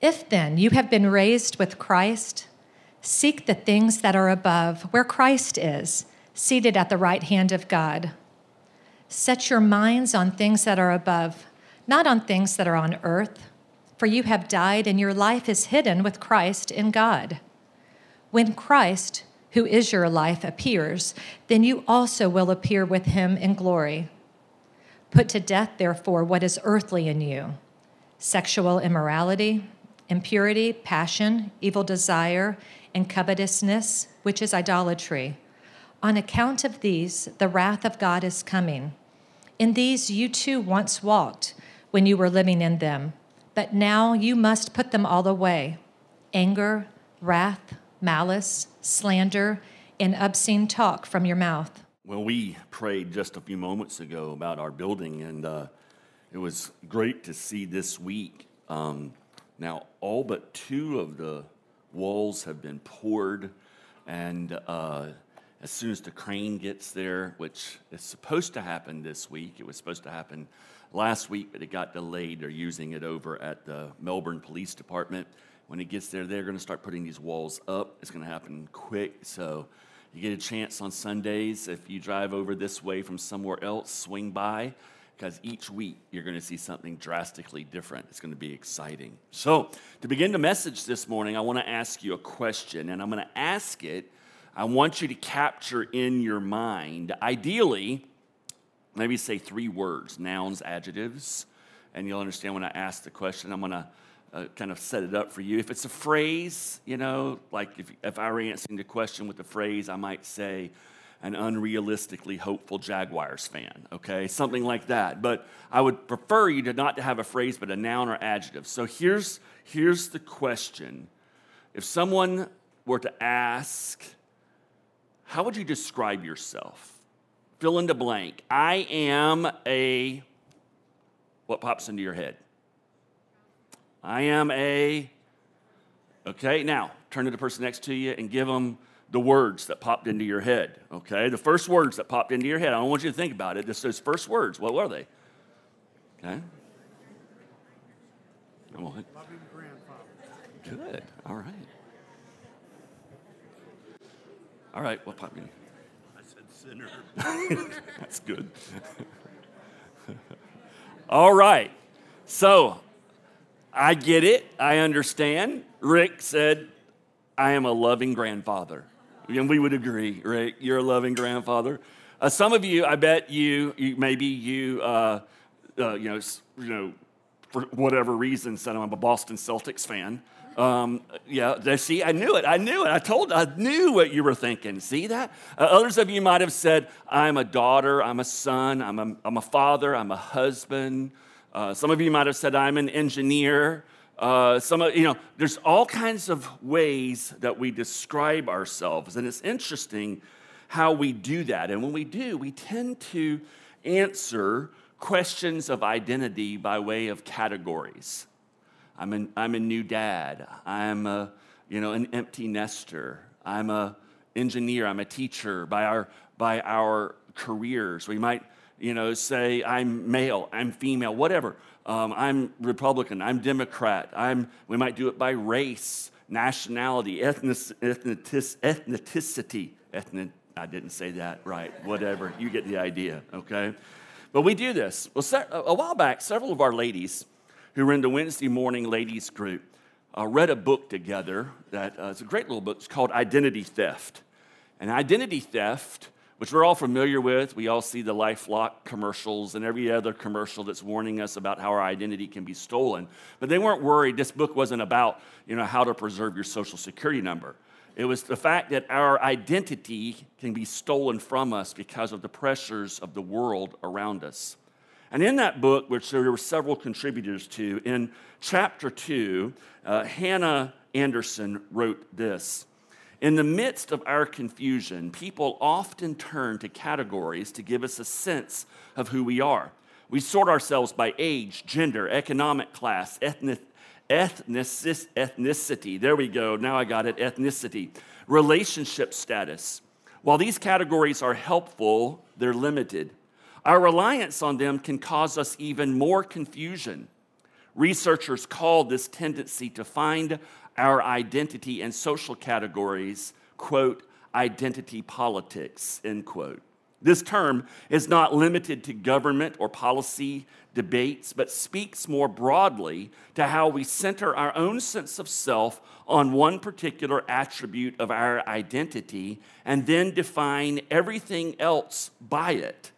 If then you have been raised with Christ, seek the things that are above, where Christ is, seated at the right hand of God. Set your minds on things that are above, not on things that are on earth, for you have died and your life is hidden with Christ in God. When Christ, who is your life, appears, then you also will appear with him in glory. Put to death, therefore, what is earthly in you: sexual immorality, impurity, passion, evil desire, and covetousness, which is idolatry. On account of these, the wrath of God is coming. In these you too once walked when you were living in them, but now you must put them all away: anger, wrath, malice, slander, and obscene talk from your mouth. Well, we prayed just a few moments ago about our building, and it was great to see this week. Now, all but two of the walls have been poured, and as soon as the crane gets there, which is supposed to happen this week, it was supposed to happen last week, but it got delayed. They're using it over at the Melbourne Police Department. When it gets there, they're going to start putting these walls up. It's going to happen quick, so you get a chance on Sundays, if you drive over this way from somewhere else, swing by, because each week you're going to see something drastically different. It's going to be exciting. So to begin the message this morning, I want to ask you a question, and I'm going to ask it. I want you to capture in your mind, ideally, maybe say three words, nouns, adjectives, and you'll understand when I ask the question. I'm going to kind of set it up for you. If it's a phrase, you know, like if I were answering the question with a phrase, I might say, an unrealistically hopeful Jaguars fan, okay? Something like that. But I would prefer you to not to have a phrase, but a noun or adjective. So here's the question. If someone were to ask, how would you describe yourself? Fill in the blank. I am a, what pops into your head? I am a, okay, now turn to the person next to you and give them the words that popped into your head, okay? The first words that popped into your head. I don't want you to think about it. Just those first words. What were they? Okay. Come on. Good. All right. All right. What popped in? I said sinner. That's good. All right. So, I get it. I understand. Rick said, I am a loving grandfather. And we would agree, Rick. You're a loving grandfather. Some of you, I bet you, for whatever reason, said I'm a Boston Celtics fan. Yeah, see, I knew it. I knew what you were thinking. See that? Others of you might have said, I'm a daughter, I'm a son, I'm a father, I'm a husband. Some of you might have said, I'm an engineer. There's all kinds of ways that we describe ourselves, and it's interesting how we do that. And when we do, we tend to answer questions of identity by way of categories. I'm a new dad. I'm a, an empty nester. I'm a engineer. I'm a teacher. By our careers, we might, say I'm male. I'm female. Whatever. I'm Republican, I'm Democrat, we might do it by race, nationality, ethnicity. I didn't say that right, whatever, you get the idea, okay? But we do this. Well, a while back, several of our ladies who were in the Wednesday morning ladies group read a book together that it's a great little book. It's called Identity Theft. And Identity Theft, which we're all familiar with. We all see the LifeLock commercials and every other commercial that's warning us about how our identity can be stolen. But they weren't worried. This book wasn't about, how to preserve your social security number. It was the fact that our identity can be stolen from us because of the pressures of the world around us. And in that book, which there were several contributors to, in chapter 2, Hannah Anderson wrote this. In the midst of our confusion, people often turn to categories to give us a sense of who we are. We sort ourselves by age, gender, economic class, ethnicity. There we go. Now I got it. Ethnicity. Relationship status. While these categories are helpful, they're limited. Our reliance on them can cause us even more confusion. Researchers call this tendency to find our identity in social categories, quote, identity politics, end quote. This term is not limited to government or policy debates, but speaks more broadly to how we center our own sense of self on one particular attribute of our identity and then define everything else by it.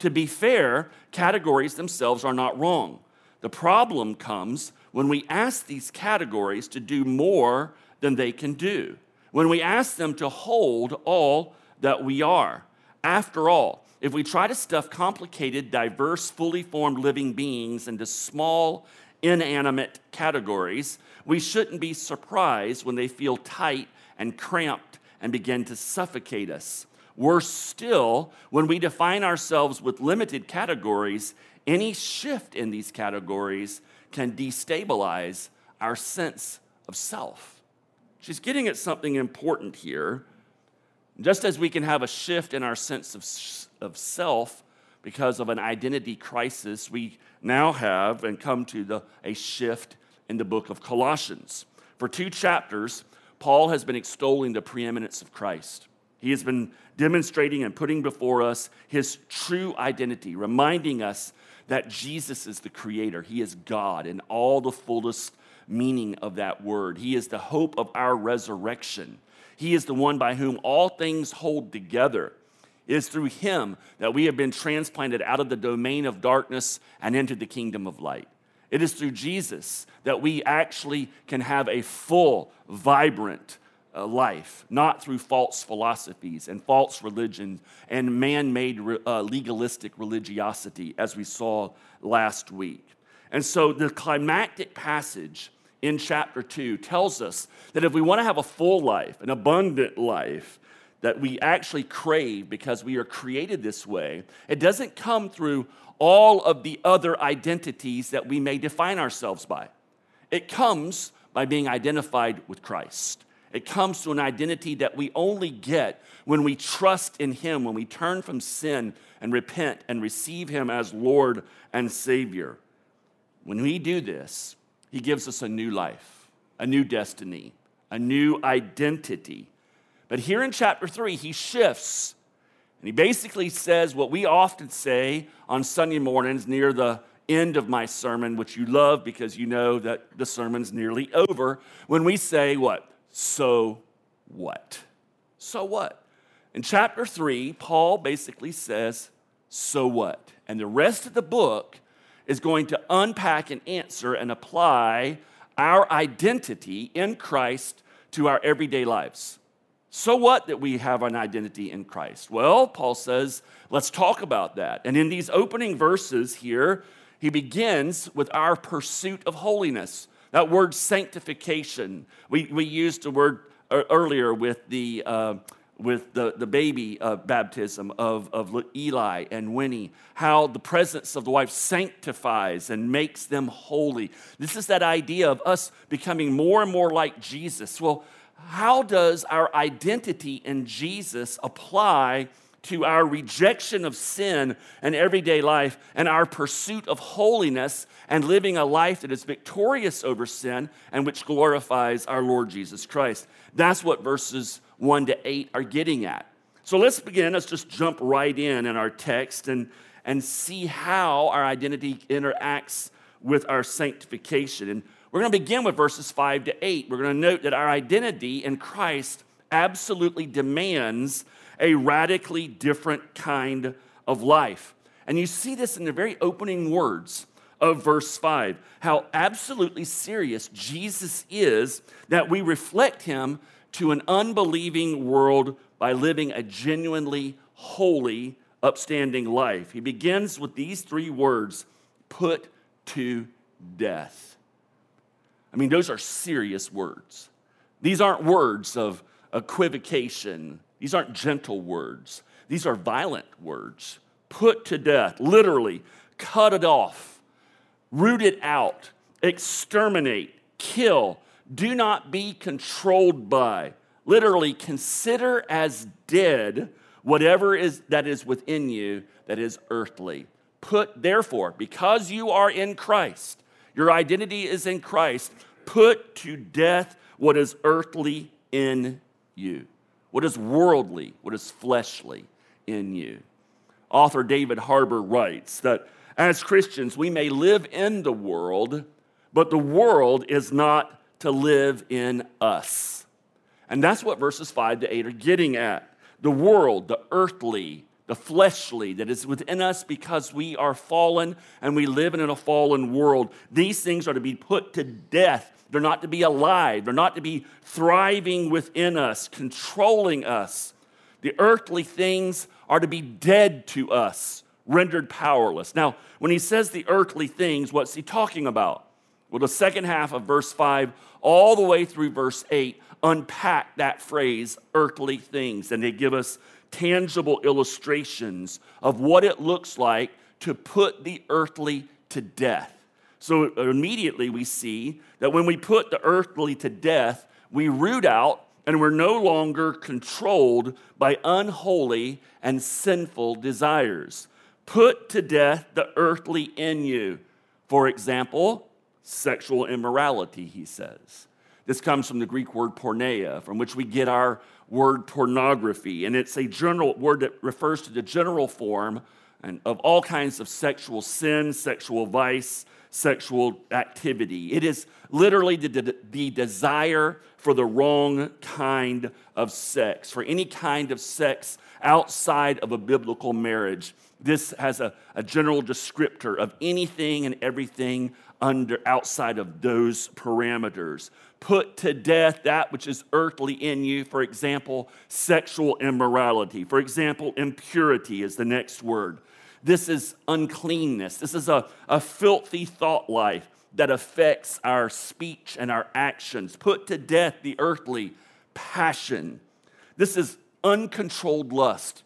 To be fair, categories themselves are not wrong. The problem comes when we ask these categories to do more than they can do, when we ask them to hold all that we are. After all, if we try to stuff complicated, diverse, fully formed living beings into small, inanimate categories, we shouldn't be surprised when they feel tight and cramped and begin to suffocate us. Worse still, when we define ourselves with limited categories, any shift in these categories can destabilize our sense of self. She's getting at something important here. Just as we can have a shift in our sense of self because of an identity crisis, we now have and come to a shift in the book of Colossians. For 2 chapters, Paul has been extolling the preeminence of Christ. He has been demonstrating and putting before us his true identity, reminding us that Jesus is the creator. He is God in all the fullest meaning of that word. He is the hope of our resurrection. He is the one by whom all things hold together. It is through him that we have been transplanted out of the domain of darkness and into the kingdom of light. It is through Jesus that we actually can have a full, vibrant life, not through false philosophies and false religions and man-made legalistic religiosity, as we saw last week. And so the climactic passage in chapter 2 tells us that if we want to have a full life, an abundant life that we actually crave because we are created this way, it doesn't come through all of the other identities that we may define ourselves by. It comes by being identified with Christ. It comes to an identity that we only get when we trust in him, when we turn from sin and repent and receive him as Lord and Savior. When we do this, he gives us a new life, a new destiny, a new identity. But here in chapter 3, he shifts, and he basically says what we often say on Sunday mornings near the end of my sermon, which you love because you know that the sermon's nearly over, when we say what? So what? So what? In chapter 3, Paul basically says, so what? And the rest of the book is going to unpack and answer and apply our identity in Christ to our everyday lives. So what that we have an identity in Christ? Well, Paul says, let's talk about that. And in these opening verses here, he begins with our pursuit of holiness. That word sanctification, we used the word earlier with the baby baptism of Eli and Winnie, how the presence of the wife sanctifies and makes them holy. This is that idea of us becoming more and more like Jesus. Well, how does our identity in Jesus apply to our rejection of sin and everyday life and our pursuit of holiness and living a life that is victorious over sin and which glorifies our Lord Jesus Christ? That's what verses 1 to 8 are getting at. So let's begin. Let's just jump right in our text and see how our identity interacts with our sanctification. And we're going to begin with verses 5 to 8. We're going to note that our identity in Christ absolutely demands a radically different kind of life. And you see this in the very opening words of verse 5, how absolutely serious Jesus is that we reflect him to an unbelieving world by living a genuinely holy, upstanding life. He begins with these 3 words, put to death. I mean, those are serious words. These aren't words of equivocation. These aren't gentle words. These are violent words. Put to death, literally, cut it off, root it out, exterminate, kill. Do not be controlled by. Literally, consider as dead whatever that is within you that is earthly. Therefore, because you are in Christ, Your identity is in Christ. Put to death what is earthly in you, what is worldly, what is fleshly in you. Author David Harbour writes that as Christians, we may live in the world, but the world is not to live in us. And that's what verses 5 to 8 are getting at. The world, the earthly, the fleshly that is within us because we are fallen and we live in a fallen world. These things are to be put to death. They're not to be alive. They're not to be thriving within us, controlling us. The earthly things are to be dead to us, rendered powerless. Now, when he says the earthly things, what's he talking about? Well, the second half of verse 5 all the way through verse 8 unpack that phrase, earthly things, and they give us tangible illustrations of what it looks like to put the earthly to death. So immediately we see that when we put the earthly to death, we root out and we're no longer controlled by unholy and sinful desires. Put to death the earthly in you. For example, sexual immorality, he says. This comes from the Greek word porneia, from which we get our word pornography, and it's a general word that refers to the general form and of all kinds of sexual sin, sexual vice, sexual activity. It is literally the desire for the wrong kind of sex, for any kind of sex outside of a biblical marriage. This has a general descriptor of anything and everything outside of those parameters. Put to death that which is earthly in you, for example, sexual immorality. For example, impurity is the next word. This is uncleanness. This is a filthy thought life that affects our speech and our actions. Put to death the earthly passion. This is uncontrolled lust.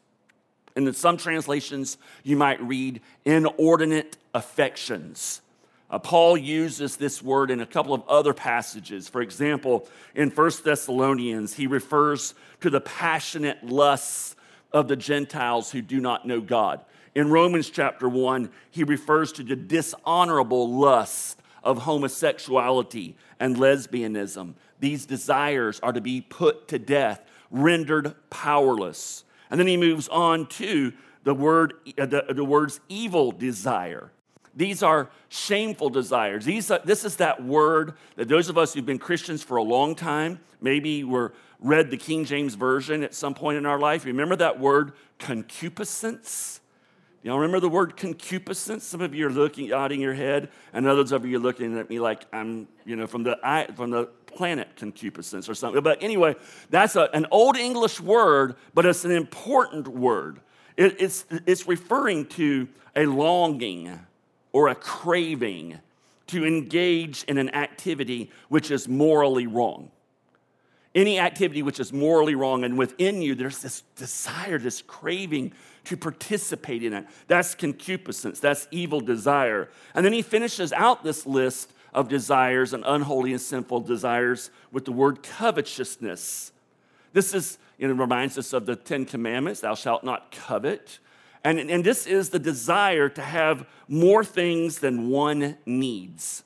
And in some translations, you might read inordinate affections. Paul uses this word in a couple of other passages. For example, in 1 Thessalonians, he refers to the passionate lusts of the Gentiles who do not know God. In Romans chapter 1, he refers to the dishonorable lust of homosexuality and lesbianism. These desires are to be put to death, rendered powerless. And then he moves on to the words evil desire. These are shameful desires. This is that word that those of us who've been Christians for a long time, maybe we read the King James Version at some point in our life. Remember that word concupiscence? Y'all remember the word concupiscence? Some of you are looking, nodding your head, and others of you are looking at me like I'm, from the planet concupiscence or something. But anyway, that's an old English word, but it's an important word. It's referring to a longing or a craving to engage in an activity which is morally wrong. Any activity which is morally wrong, and within you there's this desire, this craving to participate in it. That's concupiscence, that's evil desire. And then he finishes out this list of desires and unholy and sinful desires with the word covetousness. This is, reminds us of the 10 Commandments, thou shalt not covet. And this is the desire to have more things than one needs.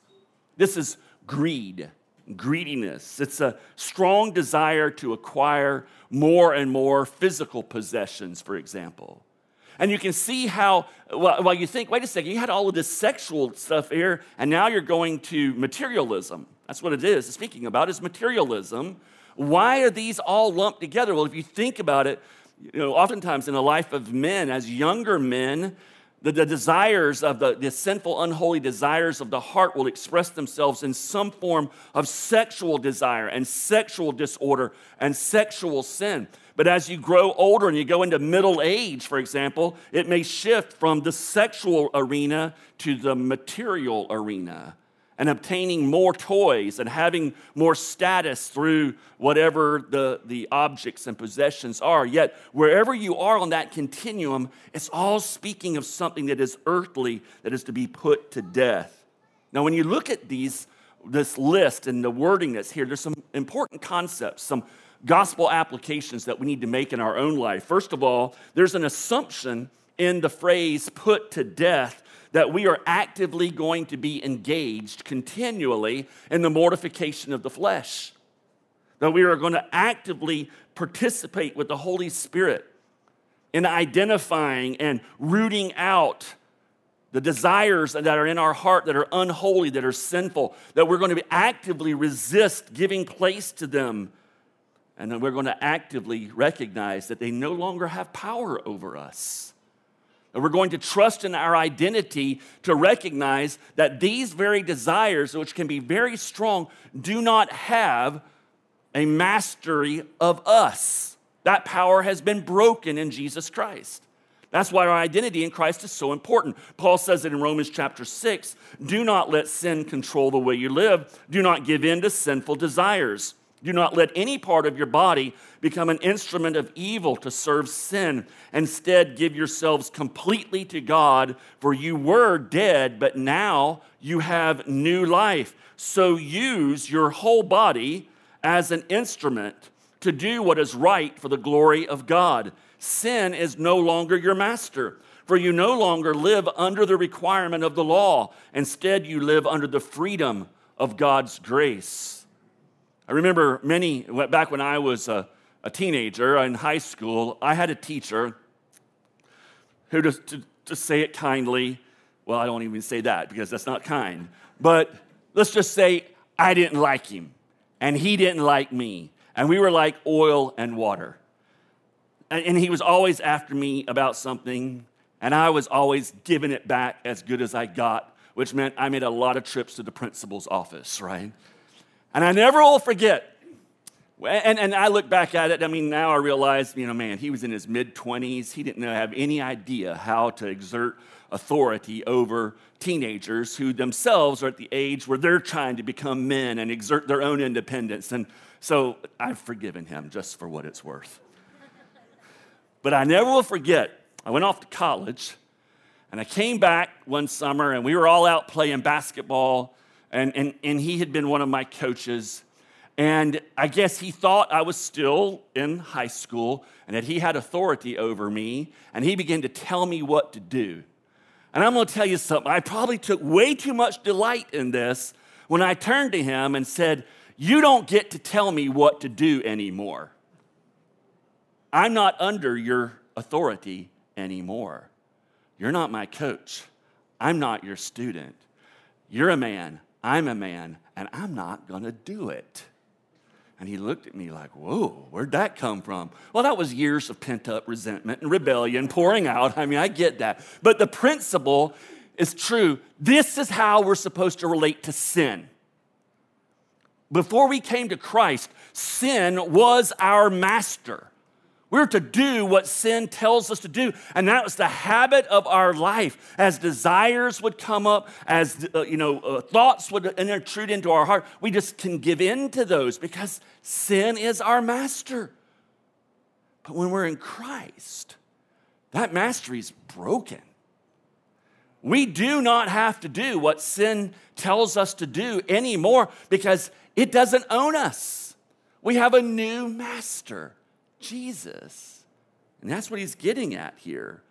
This is greed, greediness. It's a strong desire to acquire more and more physical possessions, for example. And you can see how, well, you think, wait a second, you had all of this sexual stuff here, and now you're going to materialism. That's what it is. It's speaking about is materialism. Why are these all lumped together? Well, if you think about it, oftentimes in the life of men, as younger men, the desires of the sinful, unholy desires of the heart will express themselves in some form of sexual desire and sexual disorder and sexual sin. But as you grow older and you go into middle age, for example, it may shift from the sexual arena to the material arena, and obtaining more toys and having more status through whatever the objects and possessions are. Yet, wherever you are on that continuum, it's all speaking of something that is earthly, that is to be put to death. Now, when you look at this list and the wording that's here, there's some important concepts, some gospel applications that we need to make in our own life. First of all, there's an assumption in the phrase put to death that we are actively going to be engaged continually in the mortification of the flesh, that we are going to actively participate with the Holy Spirit in identifying and rooting out the desires that are in our heart that are unholy, that are sinful, that we're going to actively resist giving place to them, and then we're going to actively recognize that they no longer have power over us. And we're going to trust in our identity to recognize that these very desires, which can be very strong, do not have a mastery of us. That power has been broken in Jesus Christ. That's why our identity in Christ is so important. Paul says it in Romans chapter 6, do not let sin control the way you live. Do not give in to sinful desires. Do not let any part of your body become an instrument of evil to serve sin. Instead, give yourselves completely to God, for you were dead, but now you have new life. So use your whole body as an instrument to do what is right for the glory of God. Sin is no longer your master, for you no longer live under the requirement of the law. Instead, you live under the freedom of God's grace. I remember back when I was a teenager in high school, I had a teacher who, to say it kindly, well, I don't even say that because that's not kind, but let's just say I didn't like him and he didn't like me, and we were like oil and water. And he was always after me about something, and I was always giving it back as good as I got, which meant I made a lot of trips to the principal's office, right? And I never will forget. And I look back at it. I mean, now I realize, man, he was in his mid-20s. He didn't have any idea how to exert authority over teenagers who themselves are at the age where they're trying to become men and exert their own independence. And so I've forgiven him just for what it's worth. But I never will forget, I went off to college, and I came back one summer, and we were all out playing basketball, and he had been one of my coaches, and I guess he thought I was still in high school, and that he had authority over me, and he began to tell me what to do. And I'm going to tell you something, I probably took way too much delight in this when I turned to him and said, "You don't get to tell me what to do anymore. I'm not under your authority anymore. You're not my coach. I'm not your student. You're a man. I'm a man. And I'm not going to do it." And he looked at me like, whoa, where'd that come from? Well, that was years of pent-up resentment and rebellion pouring out. I mean, I get that. But the principle is true. This is how we're supposed to relate to sin. Before we came to Christ, sin was our master. We're to do what sin tells us to do, and that was the habit of our life. As desires would come up, as thoughts would intrude into our heart, we just can give in to those because sin is our master. But when we're in Christ, that mastery is broken. We do not have to do what sin tells us to do anymore because it doesn't own us. We have a new master, Jesus. And that's what he's getting at here.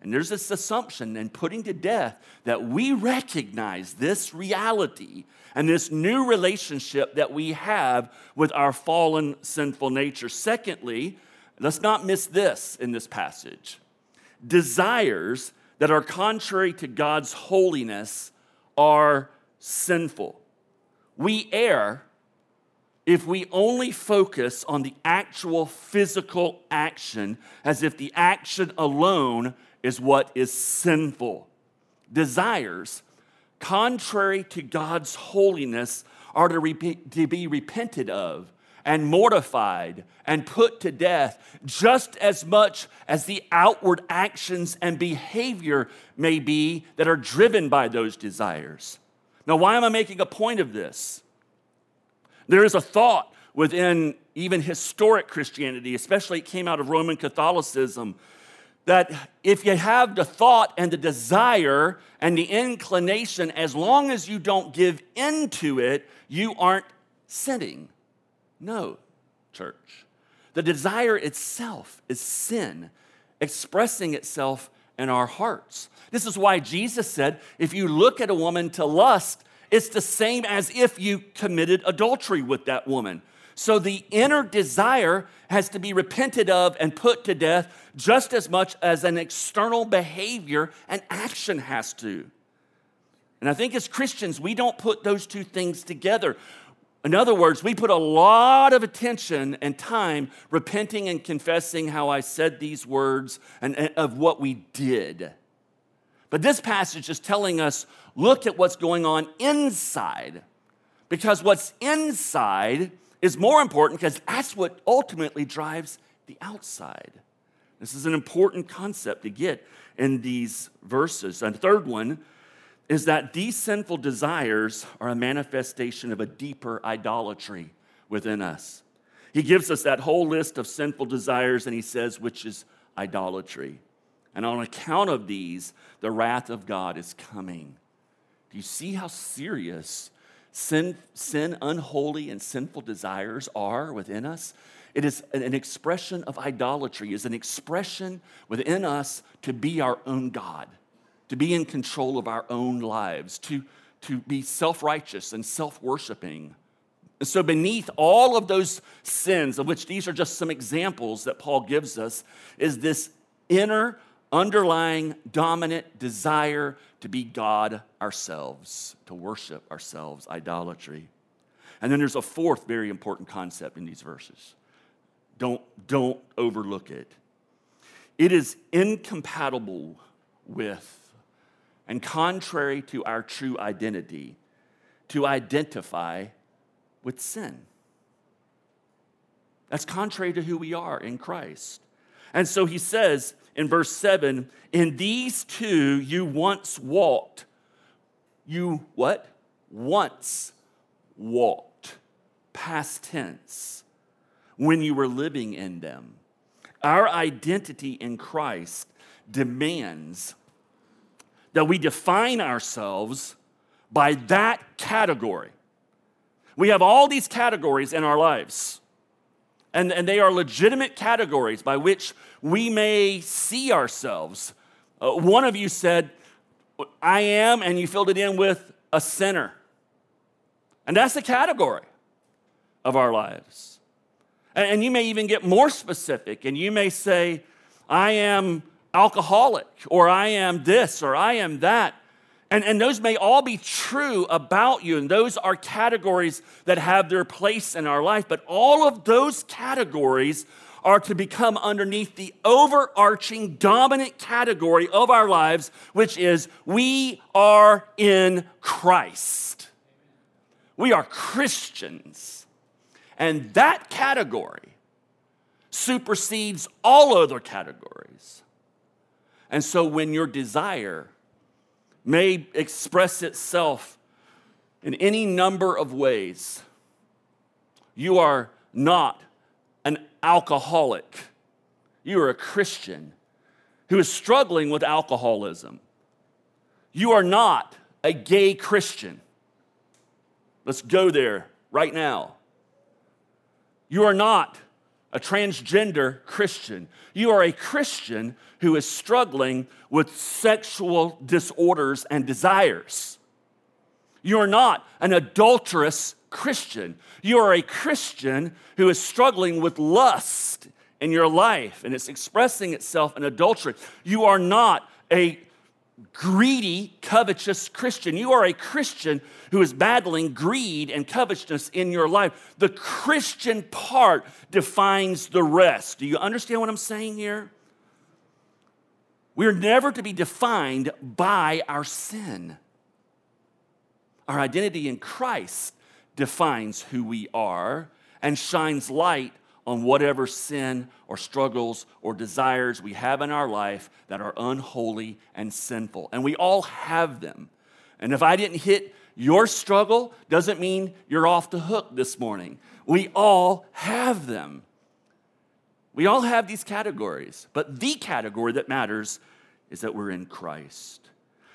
And there's this assumption and putting to death that we recognize this reality and this new relationship that we have with our fallen, sinful nature. Secondly, let's not miss this in this passage. Desires that are contrary to God's holiness are sinful. We err if we only focus on the actual physical action as if the action alone is what is sinful. Desires, contrary to God's holiness, are to be repented of and mortified and put to death just as much as the outward actions and behavior may be that are driven by those desires. Now, why am I making a point of this? There is a thought within even historic Christianity, especially it came out of Roman Catholicism, that if you have the thought and the desire and the inclination, as long as you don't give into it, you aren't sinning. No, church. The desire itself is sin, expressing itself in our hearts. This is why Jesus said, if you look at a woman to lust, it's the same as if you committed adultery with that woman. So the inner desire has to be repented of and put to death just as much as an external behavior and action has to. And I think as Christians, we don't put those two things together. In other words, we put a lot of attention and time repenting and confessing how I said these words and of what we did. But this passage is telling us, look at what's going on inside, because what's inside is more important because that's what ultimately drives the outside. This is an important concept to get in these verses. And the third one is that these sinful desires are a manifestation of a deeper idolatry within us. He gives us that whole list of sinful desires, and he says, which is idolatry. And on account of these, the wrath of God is coming. Do you see how serious sin, unholy, and sinful desires are within us? It is an expression of idolatry. It is an expression within us to be our own God, to be in control of our own lives, to be self-righteous and self-worshiping. And so beneath all of those sins, of which these are just some examples that Paul gives us, is this inner, underlying, dominant desire to be God ourselves, to worship ourselves, idolatry. And then there's a fourth very important concept in these verses. Don't overlook it. It is incompatible with and contrary to our true identity to identify with sin. That's contrary to who we are in Christ. And so he says, in verse 7, in these two you once walked. You what? Once walked. Past tense. When you were living in them. Our identity in Christ demands that we define ourselves by that category. We have all these categories in our lives. And they are legitimate categories by which we may see ourselves. One of you said, I am, and you filled it in with a sinner. And that's the category of our lives. And you may even get more specific, and you may say, I am alcoholic, or I am this, or I am that. And those may all be true about you, and those are categories that have their place in our life. But all of those categories are to become underneath the overarching dominant category of our lives, which is we are in Christ. We are Christians. And that category supersedes all other categories. And so when your desire may express itself in any number of ways. You are not an alcoholic. You are a Christian who is struggling with alcoholism. You are not a gay Christian. Let's go there right now. You are not a transgender Christian. You are a Christian who is struggling with sexual disorders and desires. You are not an adulterous Christian. You are a Christian who is struggling with lust in your life, and it's expressing itself in adultery. You are not a greedy, covetous Christian. You are a Christian who is battling greed and covetousness in your life. The Christian part defines the rest. Do you understand what I'm saying here? We're never to be defined by our sin. Our identity in Christ defines who we are and shines light on whatever sin or struggles or desires we have in our life that are unholy and sinful. And we all have them. And if I didn't hit your struggle, doesn't mean you're off the hook this morning. We all have them. We all have these categories. But the category that matters is that we're in Christ.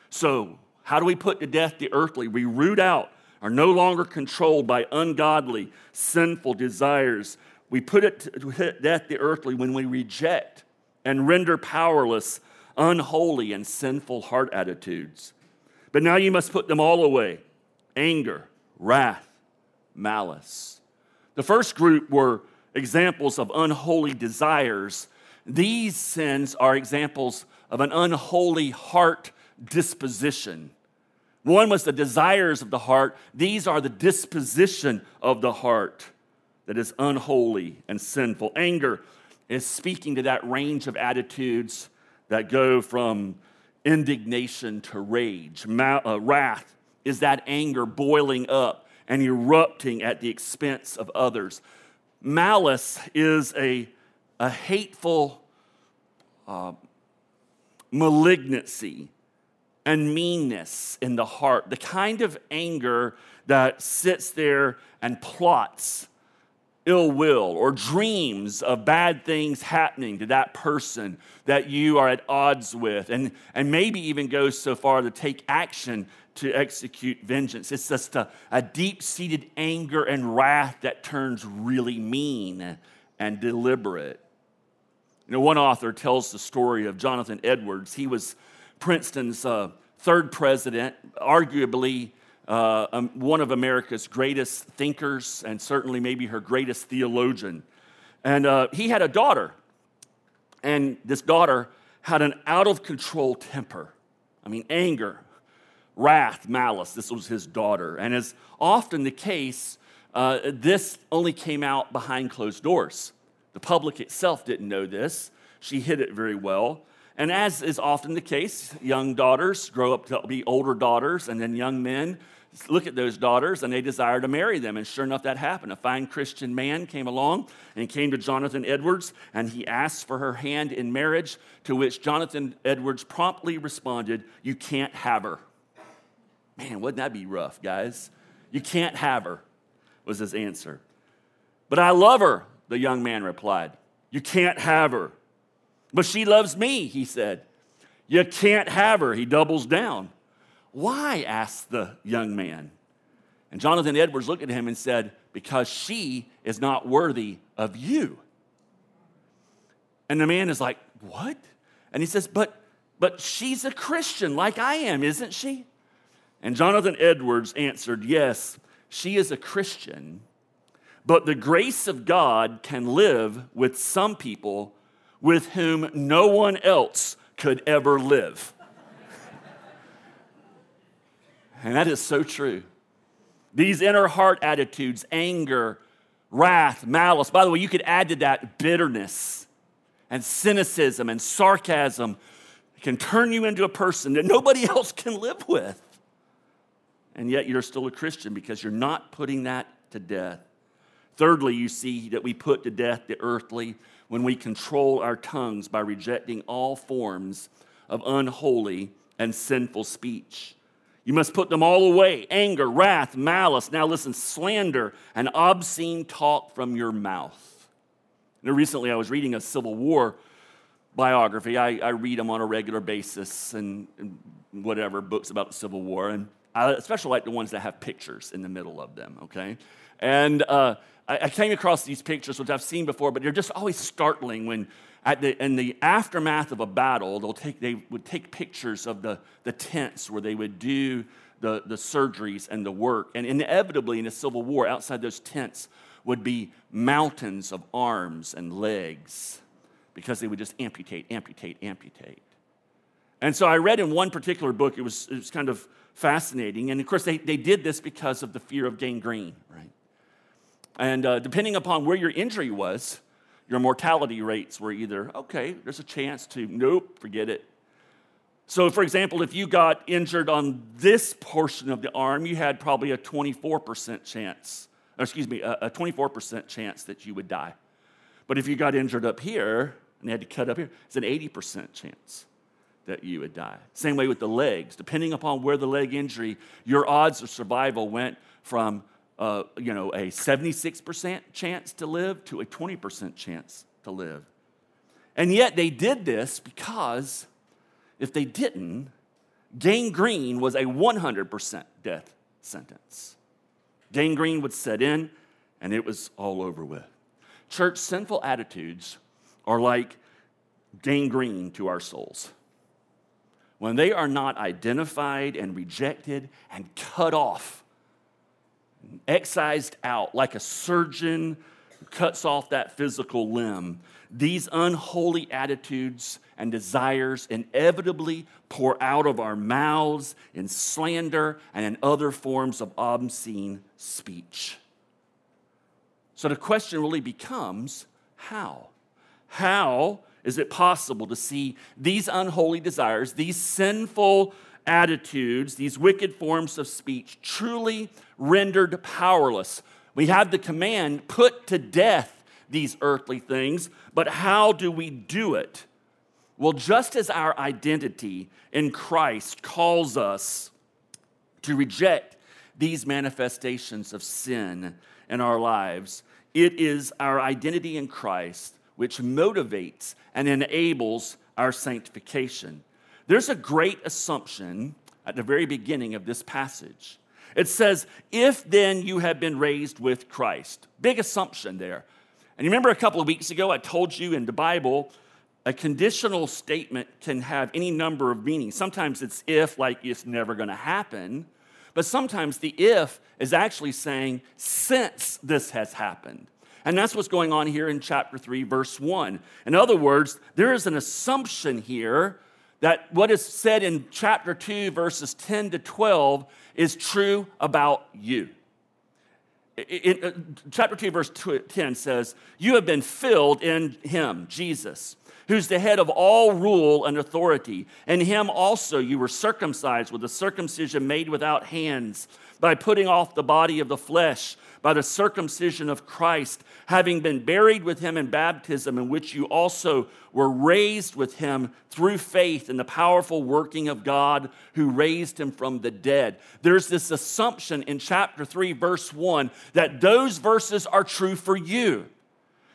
So how do we put to death the earthly? We root out, are no longer controlled by ungodly, sinful desires. We put to death the earthly when we reject and render powerless unholy and sinful heart attitudes. But now you must put them all away: anger, wrath, malice. The first group were examples of unholy desires. These sins are examples of an unholy heart disposition. One was the desires of the heart. These are the disposition of the heart that is unholy and sinful. Anger is speaking to that range of attitudes that go from indignation to rage. Wrath is that anger boiling up and erupting at the expense of others. Malice is a hateful malignancy and meanness in the heart, the kind of anger that sits there and plots ill will or dreams of bad things happening to that person that you are at odds with, and maybe even goes so far to take action to execute vengeance. It's just a deep-seated anger and wrath that turns really mean and deliberate. You know, one author tells the story of Jonathan Edwards. He was Princeton's third president, arguably one of America's greatest thinkers and certainly maybe her greatest theologian. And he had a daughter, and this daughter had an out-of-control temper. I mean, anger, wrath, malice. This was his daughter. And as often the case, this only came out behind closed doors. The public itself didn't know this. She hid it very well. And as is often the case, young daughters grow up to be older daughters, and then young men look at those daughters, and they desire to marry them. And sure enough, that happened. A fine Christian man came along and came to Jonathan Edwards, and he asked for her hand in marriage, to which Jonathan Edwards promptly responded, "You can't have her." Man, wouldn't that be rough, guys? "You can't have her," was his answer. "But I love her," the young man replied. "You can't have her." "But she loves me," he said. "You can't have her," he doubles down. "Why?" asked the young man. And Jonathan Edwards looked at him and said, "Because she is not worthy of you." And the man is like, "What?" And he says, but she's a Christian like I am, isn't she?" And Jonathan Edwards answered, "Yes, she is a Christian, but the grace of God can live with some people with whom no one else could ever live." And that is so true. These inner heart attitudes, anger, wrath, malice. By the way, you could add to that bitterness and cynicism and sarcasm. It can turn you into a person that nobody else can live with. And yet you're still a Christian because you're not putting that to death. Thirdly, you see that we put to death the earthly when we control our tongues by rejecting all forms of unholy and sinful speech. You must put them all away: anger, wrath, malice. Now listen, slander and obscene talk from your mouth. Now, recently I was reading a Civil War biography. I read them on a regular basis and whatever, books about the Civil War. And I especially like the ones that have pictures in the middle of them, okay? And I came across these pictures, which I've seen before, but they're just always startling when in the aftermath of a battle, they would take pictures of the tents where they would do the surgeries and the work. And inevitably in a Civil War, outside those tents would be mountains of arms and legs because they would just amputate. And so I read in one particular book, it was kind of fascinating. And of course, they did this because of the fear of gangrene, right? And depending upon where your injury was, your mortality rates were either, okay, there's a chance to, nope, forget it. So for example, if you got injured on this portion of the arm, you had probably a 24% chance, a 24% chance that you would die. But if you got injured up here and they had to cut up here, it's an 80% chance that you would die. Same way with the legs. Depending upon where the leg injury, your odds of survival went from a 76% chance to live to a 20% chance to live. And yet they did this because if they didn't, gangrene was a 100% death sentence. Gangrene would set in and it was all over with. Church, sinful attitudes are like gangrene to our souls. when they are not identified and rejected and cut off, and excised out like a surgeon cuts off that physical limb, these unholy attitudes and desires inevitably pour out of our mouths in slander and in other forms of obscene speech. So the question really becomes, how? How is it possible to see these unholy desires, these sinful attitudes, these wicked forms of speech truly rendered powerless? We have the command, put to death these earthly things, but how do we do it? Well, just as our identity in Christ calls us to reject these manifestations of sin in our lives, it is our identity in Christ which motivates and enables our sanctification. There's a great assumption at the very beginning of this passage. It says, if then you have been raised with Christ. Big assumption there. And you remember a couple of weeks ago, I told you in the Bible, a conditional statement can have any number of meanings. Sometimes it's if, like it's never going to happen. But sometimes the if is actually saying, since this has happened. And that's what's going on here in chapter 3, verse 1. In other words, there is an assumption here that what is said in chapter 2, verses 10 to 12 is true about you. Chapter 2, verse 10 says, you have been filled in him, Jesus, who's the head of all rule and authority. In him also you were circumcised with a circumcision made without hands, by putting off the body of the flesh, by the circumcision of Christ, having been buried with him in baptism, in which you also were raised with him through faith in the powerful working of God who raised him from the dead. There's this assumption in chapter 3, verse 1, that those verses are true for you.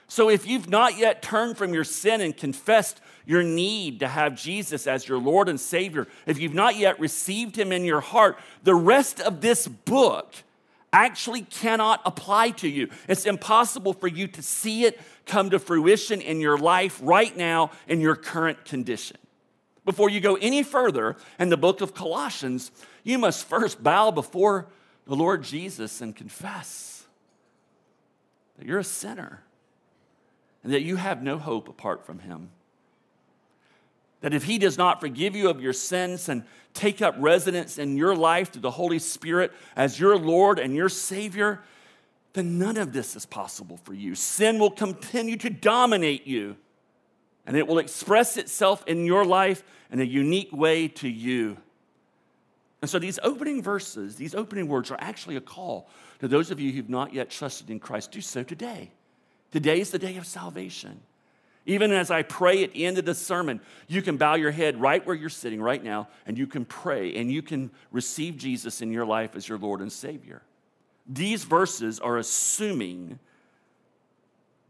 So if you've not yet turned from your sin and confessed your need to have Jesus as your Lord and Savior, if you've not yet received him in your heart, the rest of this book actually cannot apply to you. It's impossible for you to see it come to fruition in your life right now in your current condition. Before you go any further in the book of Colossians, you must first bow before the Lord Jesus and confess that you're a sinner and that you have no hope apart from him. That if he does not forgive you of your sins and take up residence in your life through the Holy Spirit as your Lord and your Savior, then none of this is possible for you. Sin will continue to dominate you, and it will express itself in your life in a unique way to you. And so these opening verses, these opening words are actually a call to those of you who've not yet trusted in Christ. Do so today. Today is the day of salvation. Even as I pray at the end of the sermon, you can bow your head right where you're sitting right now, and you can pray, and you can receive Jesus in your life as your Lord and Savior. These verses are assuming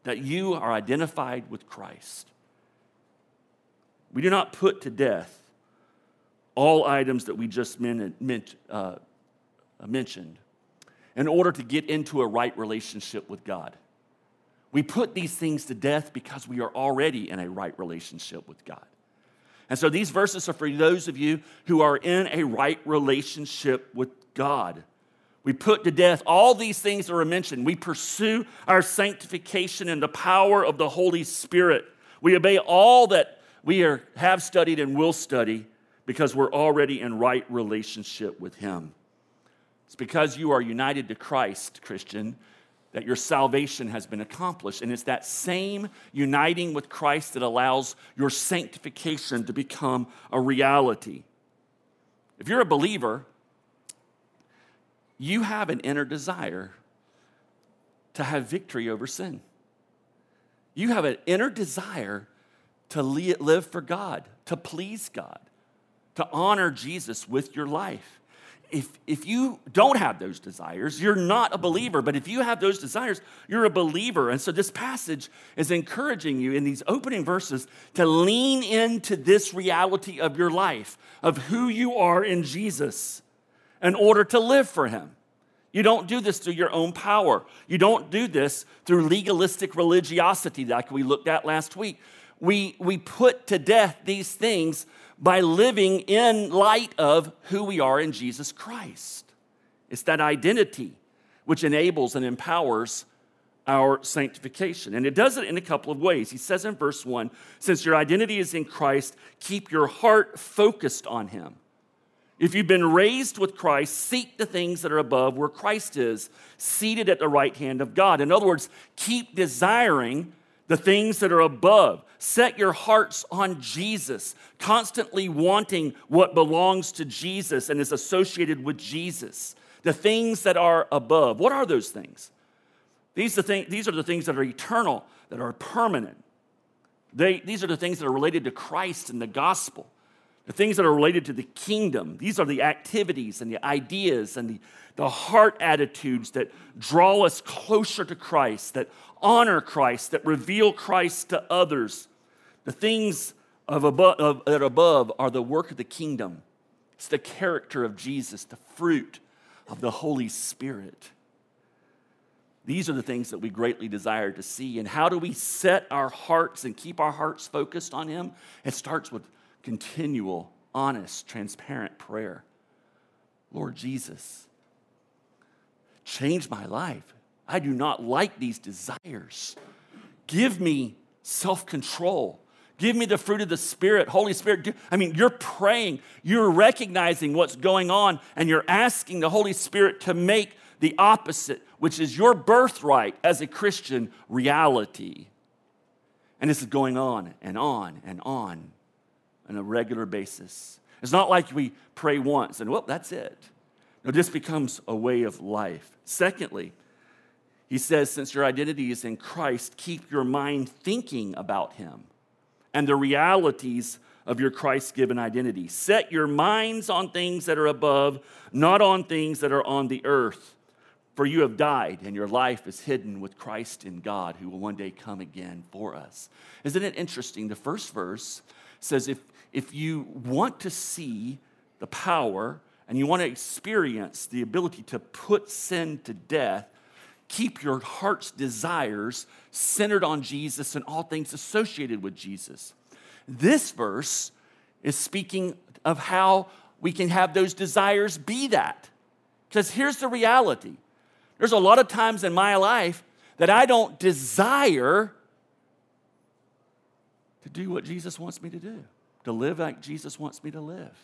that you are identified with Christ. We do not put to death all items that we just mentioned in order to get into a right relationship with God. We put these things to death because we are already in a right relationship with God. And so these verses are for those of you who are in a right relationship with God. We put to death all these things that are mentioned. We pursue our sanctification in the power of the Holy Spirit. We obey all that we have studied and will study because we're already in right relationship with him. It's because you are united to Christ, Christian, that your salvation has been accomplished. And it's that same uniting with Christ that allows your sanctification to become a reality. If you're a believer, you have an inner desire to have victory over sin. You have an inner desire to live for God, to please God, to honor Jesus with your life. If you don't have those desires, you're not a believer. But if you have those desires, you're a believer. And so this passage is encouraging you in these opening verses to lean into this reality of your life, of who you are in Jesus, in order to live for him. You don't do this through your own power. You don't do this through legalistic religiosity like we looked at last week. we put to death these things by living in light of who we are in Jesus Christ. It's that identity which enables and empowers our sanctification. And it does it in a couple of ways. He says in verse 1, since your identity is in Christ, keep your heart focused on him. If you've been raised with Christ, seek the things that are above where Christ is, seated at the right hand of God. In other words, keep desiring the things that are above. Set your hearts on Jesus, constantly wanting what belongs to Jesus and is associated with Jesus. The things that are above. What are those things? These are the things that are eternal, that are permanent. These are the things that are related to Christ and the gospel. The things that are related to the kingdom. These are the activities and the ideas and the heart attitudes that draw us closer to Christ, that honor Christ, that reveal Christ to others. The things above are the work of the kingdom. It's the character of Jesus, the fruit of the Holy Spirit. These are the things that we greatly desire to see. And how do we set our hearts and keep our hearts focused on him? It starts with continual, honest, transparent prayer. Lord Jesus, change my life. I do not like these desires. Give me self-control. Give me the fruit of the Spirit, Holy Spirit. You're praying, you're recognizing what's going on, and you're asking the Holy Spirit to make the opposite, which is your birthright as a Christian, reality. And this is going on and on and on a regular basis. It's not like we pray once and, well, that's it. No, this becomes a way of life. Secondly, he says, since your identity is in Christ, keep your mind thinking about him and the realities of your Christ-given identity. Set your minds on things that are above, not on things that are on the earth. For you have died, and your life is hidden with Christ in God, who will one day come again for us. Isn't it interesting? The first verse says, if you want to see the power and you want to experience the ability to put sin to death, keep your heart's desires centered on Jesus and all things associated with Jesus. This verse is speaking of how we can have those desires be that. Because here's the reality. There's a lot of times in my life that I don't desire to do what Jesus wants me to do, to live like Jesus wants me to live.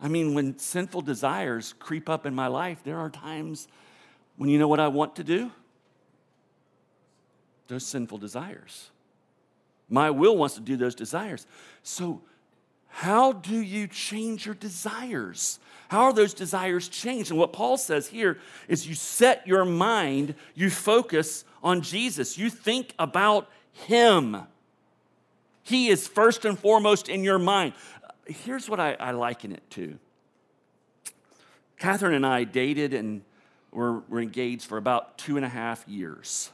When sinful desires creep up in my life, there are times when you know what I want to do? Those sinful desires. My will wants to do those desires. So how do you change your desires? How are those desires changed? And what Paul says here is you set your mind, you focus on Jesus. You think about him. He is first and foremost in your mind. Here's what I liken it to. Catherine and I dated and were engaged for about 2.5 years.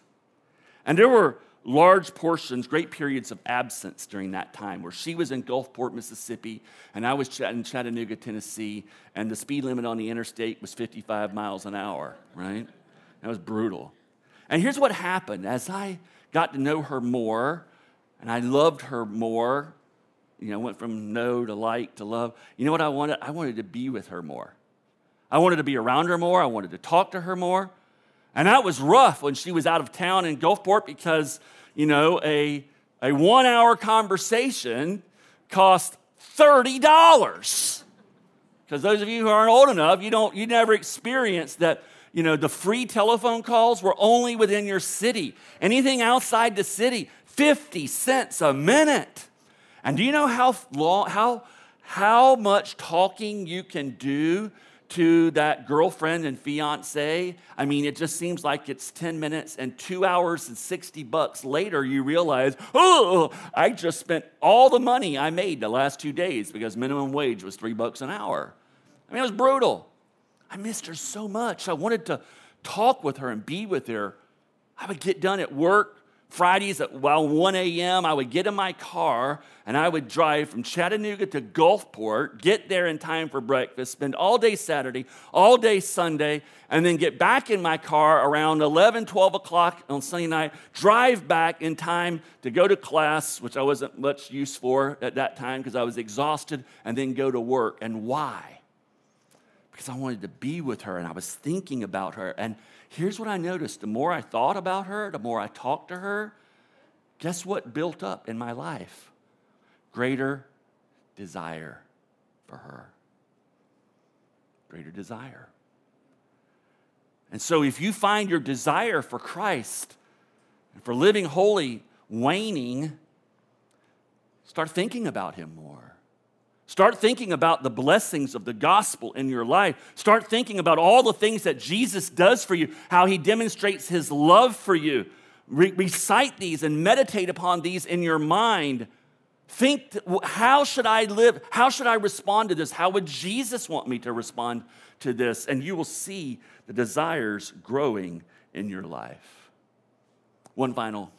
And there were large portions, great periods of absence during that time where she was in Gulfport, Mississippi, and I was in Chattanooga, Tennessee, and the speed limit on the interstate was 55 miles an hour, right? That was brutal. And here's what happened. As I got to know her more, and I loved her more, went from no to like to love. You know what I wanted? I wanted to be with her more. I wanted to be around her more. I wanted to talk to her more. And that was rough when she was out of town in Gulfport because, a 1-hour conversation cost $30. Because those of you who aren't old enough, you never experienced that, the free telephone calls were only within your city. Anything outside the city, 50 cents a minute. And do you know how much talking you can do to that girlfriend and fiance? It just seems like it's 10 minutes and 2 hours and $60 later, you realize, oh, I just spent all the money I made the last 2 days because minimum wage was $3 an hour. It was brutal. I missed her so much. I wanted to talk with her and be with her. I would get done at work, Fridays at 1 a.m., I would get in my car and I would drive from Chattanooga to Gulfport, get there in time for breakfast, spend all day Saturday, all day Sunday, and then get back in my car around 11, 12 o'clock on Sunday night, drive back in time to go to class, which I wasn't much use for at that time because I was exhausted, and then go to work. And why? Because I wanted to be with her and I was thinking about her. And here's what I noticed. The more I thought about her, the more I talked to her, guess what built up in my life? Greater desire for her. Greater desire. And so if you find your desire for Christ and for living holy waning, start thinking about him more. Start thinking about the blessings of the gospel in your life. Start thinking about all the things that Jesus does for you, how he demonstrates his love for you. Recite these and meditate upon these in your mind. Think, how should I live? How should I respond to this? How would Jesus want me to respond to this? And you will see the desires growing in your life. One final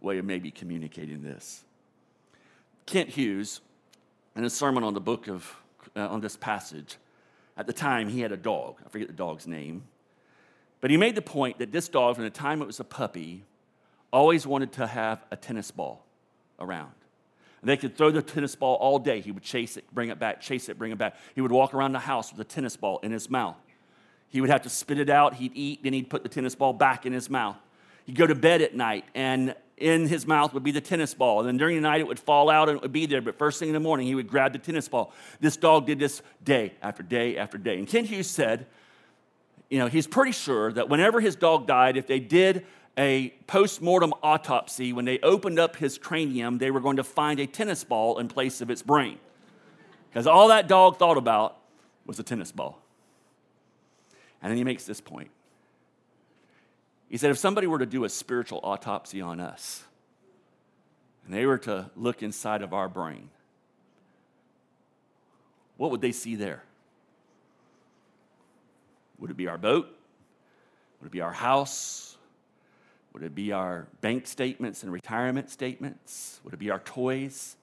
way of maybe communicating this. Kent Hughes, in a sermon on the book of, on this passage, at the time he had a dog. I forget the dog's name. But he made the point that this dog, from the time it was a puppy, always wanted to have a tennis ball around. And they could throw the tennis ball all day. He would chase it, bring it back, chase it, bring it back. He would walk around the house with a tennis ball in his mouth. He would have to spit it out. He'd eat, then he'd put the tennis ball back in his mouth. He'd go to bed at night, and in his mouth would be the tennis ball. And then during the night, it would fall out and it would be there. But first thing in the morning, he would grab the tennis ball. This dog did this day after day after day. And Kent Hughes said, you know, he's pretty sure that whenever his dog died, if they did a post-mortem autopsy, when they opened up his cranium, they were going to find a tennis ball in place of its brain. Because all that dog thought about was a tennis ball. And then he makes this point. He said, if somebody were to do a spiritual autopsy on us, and they were to look inside of our brain, what would they see there? Would it be our boat? Would it be our house? Would it be our bank statements and retirement statements? Would it be our toys?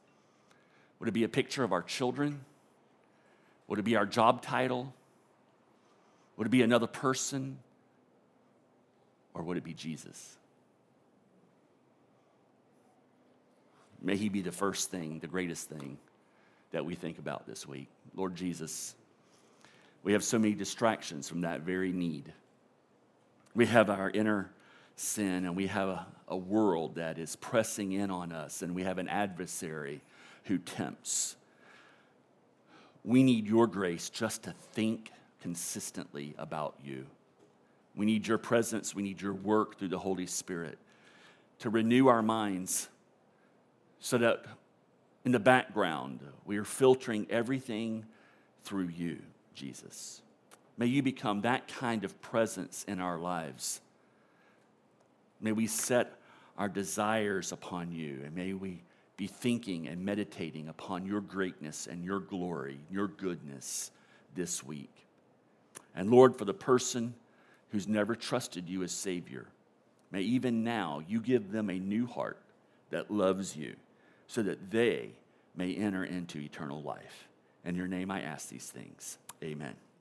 Would it be a picture of our children? Would it be our job title? Would it be another person? Or would it be Jesus? May he be the first thing, the greatest thing that we think about this week. Lord Jesus, we have so many distractions from that very need. We have our inner sin, and we have a world that is pressing in on us, and we have an adversary who tempts. We need your grace just to think consistently about you. We need your presence. We need your work through the Holy Spirit to renew our minds so that in the background, we are filtering everything through you, Jesus. May you become that kind of presence in our lives. May we set our desires upon you, and may we be thinking and meditating upon your greatness and your glory, your goodness this week. And Lord, for the person who's never trusted you as Savior, may even now you give them a new heart that loves you so that they may enter into eternal life. In your name I ask these things. Amen.